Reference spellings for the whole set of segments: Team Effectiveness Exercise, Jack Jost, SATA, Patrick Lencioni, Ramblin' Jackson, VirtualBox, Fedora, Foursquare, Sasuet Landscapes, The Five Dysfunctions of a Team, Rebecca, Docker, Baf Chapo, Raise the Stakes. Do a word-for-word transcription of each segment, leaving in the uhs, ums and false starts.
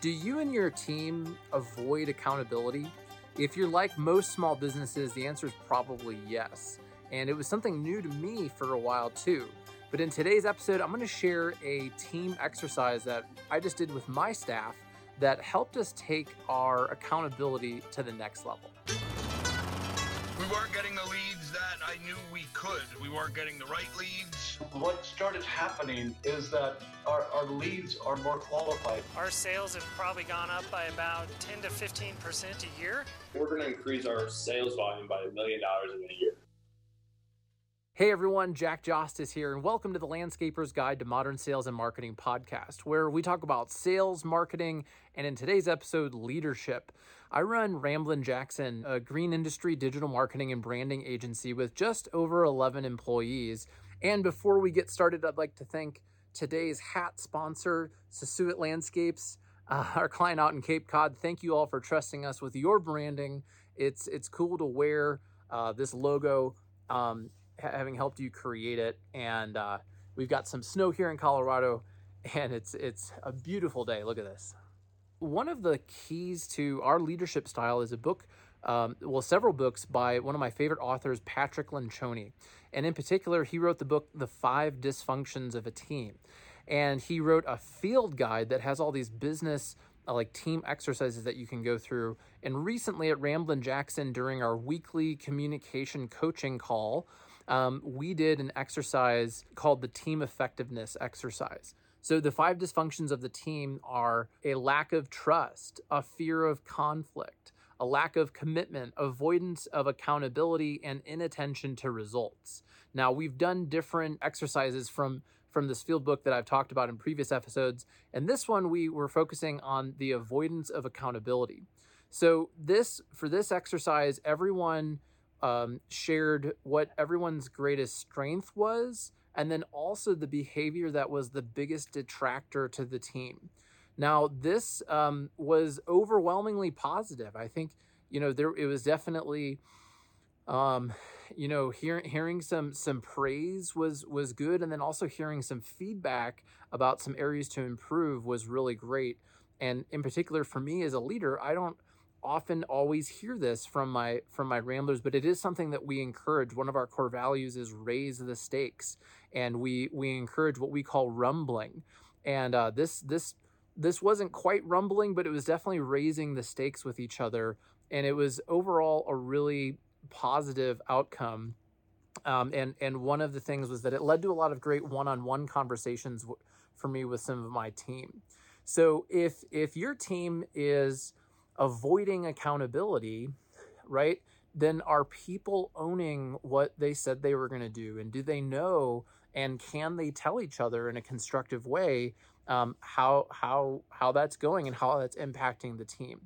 Do you and your team avoid accountability? If you're like most small businesses, the answer is probably yes. And it was something new to me for a while too. But in today's episode, I'm going to share a team exercise that I just did with my staff that helped us take our accountability to the next level. We weren't getting the leads that I knew we could. We weren't getting the right leads. What started happening is that our, our leads are more qualified. Our sales have probably gone up by about ten to fifteen percent a year. We're going to increase our sales volume by a million dollars in a year. Hey everyone, Jack Jost is here, and welcome to the Landscaper's Guide to Modern Sales and Marketing podcast, where we talk about sales, marketing, and in today's episode, leadership. I run Ramblin' Jackson, a green industry digital marketing and branding agency with just over eleven employees. And before we get started, I'd like to thank today's hat sponsor, Sasuet Landscapes, uh, our client out in Cape Cod. Thank you all for trusting us with your branding. It's, it's cool to wear uh, this logo, um, having helped you create it. And uh, we've got some snow here in Colorado, and it's it's a beautiful day. Look at this. One of the keys to our leadership style is a book, um, well, several books by one of my favorite authors, Patrick Lencioni. And in particular, he wrote the book, The Five Dysfunctions of a Team. And he wrote a field guide that has all these business Uh, like team exercises that you can go through. And recently at Ramblin' Jackson, during our weekly communication coaching call, um, we did an exercise called the Team Effectiveness Exercise. So the five dysfunctions of the team are a lack of trust, a fear of conflict, a lack of commitment, avoidance of accountability, and inattention to results. Now, we've done different exercises from from this field book that I've talked about in previous episodes. And this one, we were focusing on the avoidance of accountability. So this, for this exercise, everyone um, shared what everyone's greatest strength was, and then also the behavior that was the biggest detractor to the team. Now, this um, was overwhelmingly positive. I think, you know, there, it was definitely... Um, you know, hearing hearing some some praise was was good, and then also hearing some feedback about some areas to improve was really great. And in particular, for me as a leader, I don't often always hear this from my from my ramblers, but it is something that we encourage. One of our core values is raise the stakes, and we we encourage what we call rumbling. And uh, this this this wasn't quite rumbling, but it was definitely raising the stakes with each other, and it was overall a really positive outcome. Um, and, and one of the things was that it led to a lot of great one-on-one conversations w- for me with some of my team. So if, if your team is avoiding accountability, right, then are people owning what they said they were going to do? And do they know, and can they tell each other in a constructive way, um, how, how, how that's going and how that's impacting the team?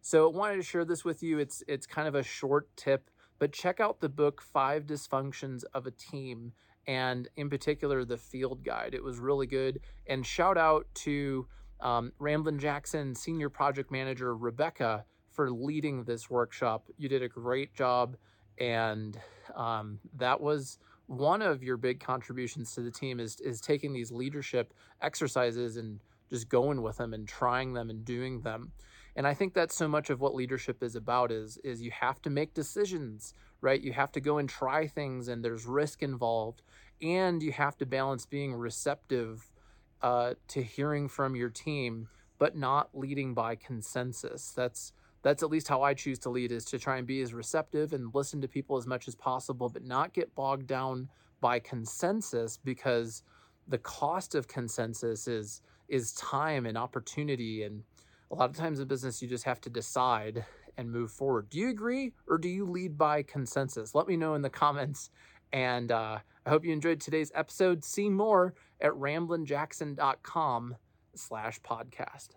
So I wanted to share this with you. It's it's kind of a short tip, but check out the book, Five Dysfunctions of a Team, and in particular, the field guide. It was really good. And shout out to um, Ramblin' Jackson Senior Project Manager, Rebecca, for leading this workshop. You did a great job, and um, that was one of your big contributions to the team is is taking these leadership exercises and just going with them and trying them and doing them. And I think that's so much of what leadership is about is, is you have to make decisions, right? You have to go and try things, and there's risk involved, and you have to balance being receptive uh, to hearing from your team, but not leading by consensus. That's, that's at least how I choose to lead, is to try and be as receptive and listen to people as much as possible, but not get bogged down by consensus, because the cost of consensus is is time and opportunity, and a lot of times in business you just have to decide and move forward. Do you agree, or do you lead by consensus? Let me know in the comments, and uh, I hope you enjoyed today's episode. See more at ramblin jackson dot com slash podcast.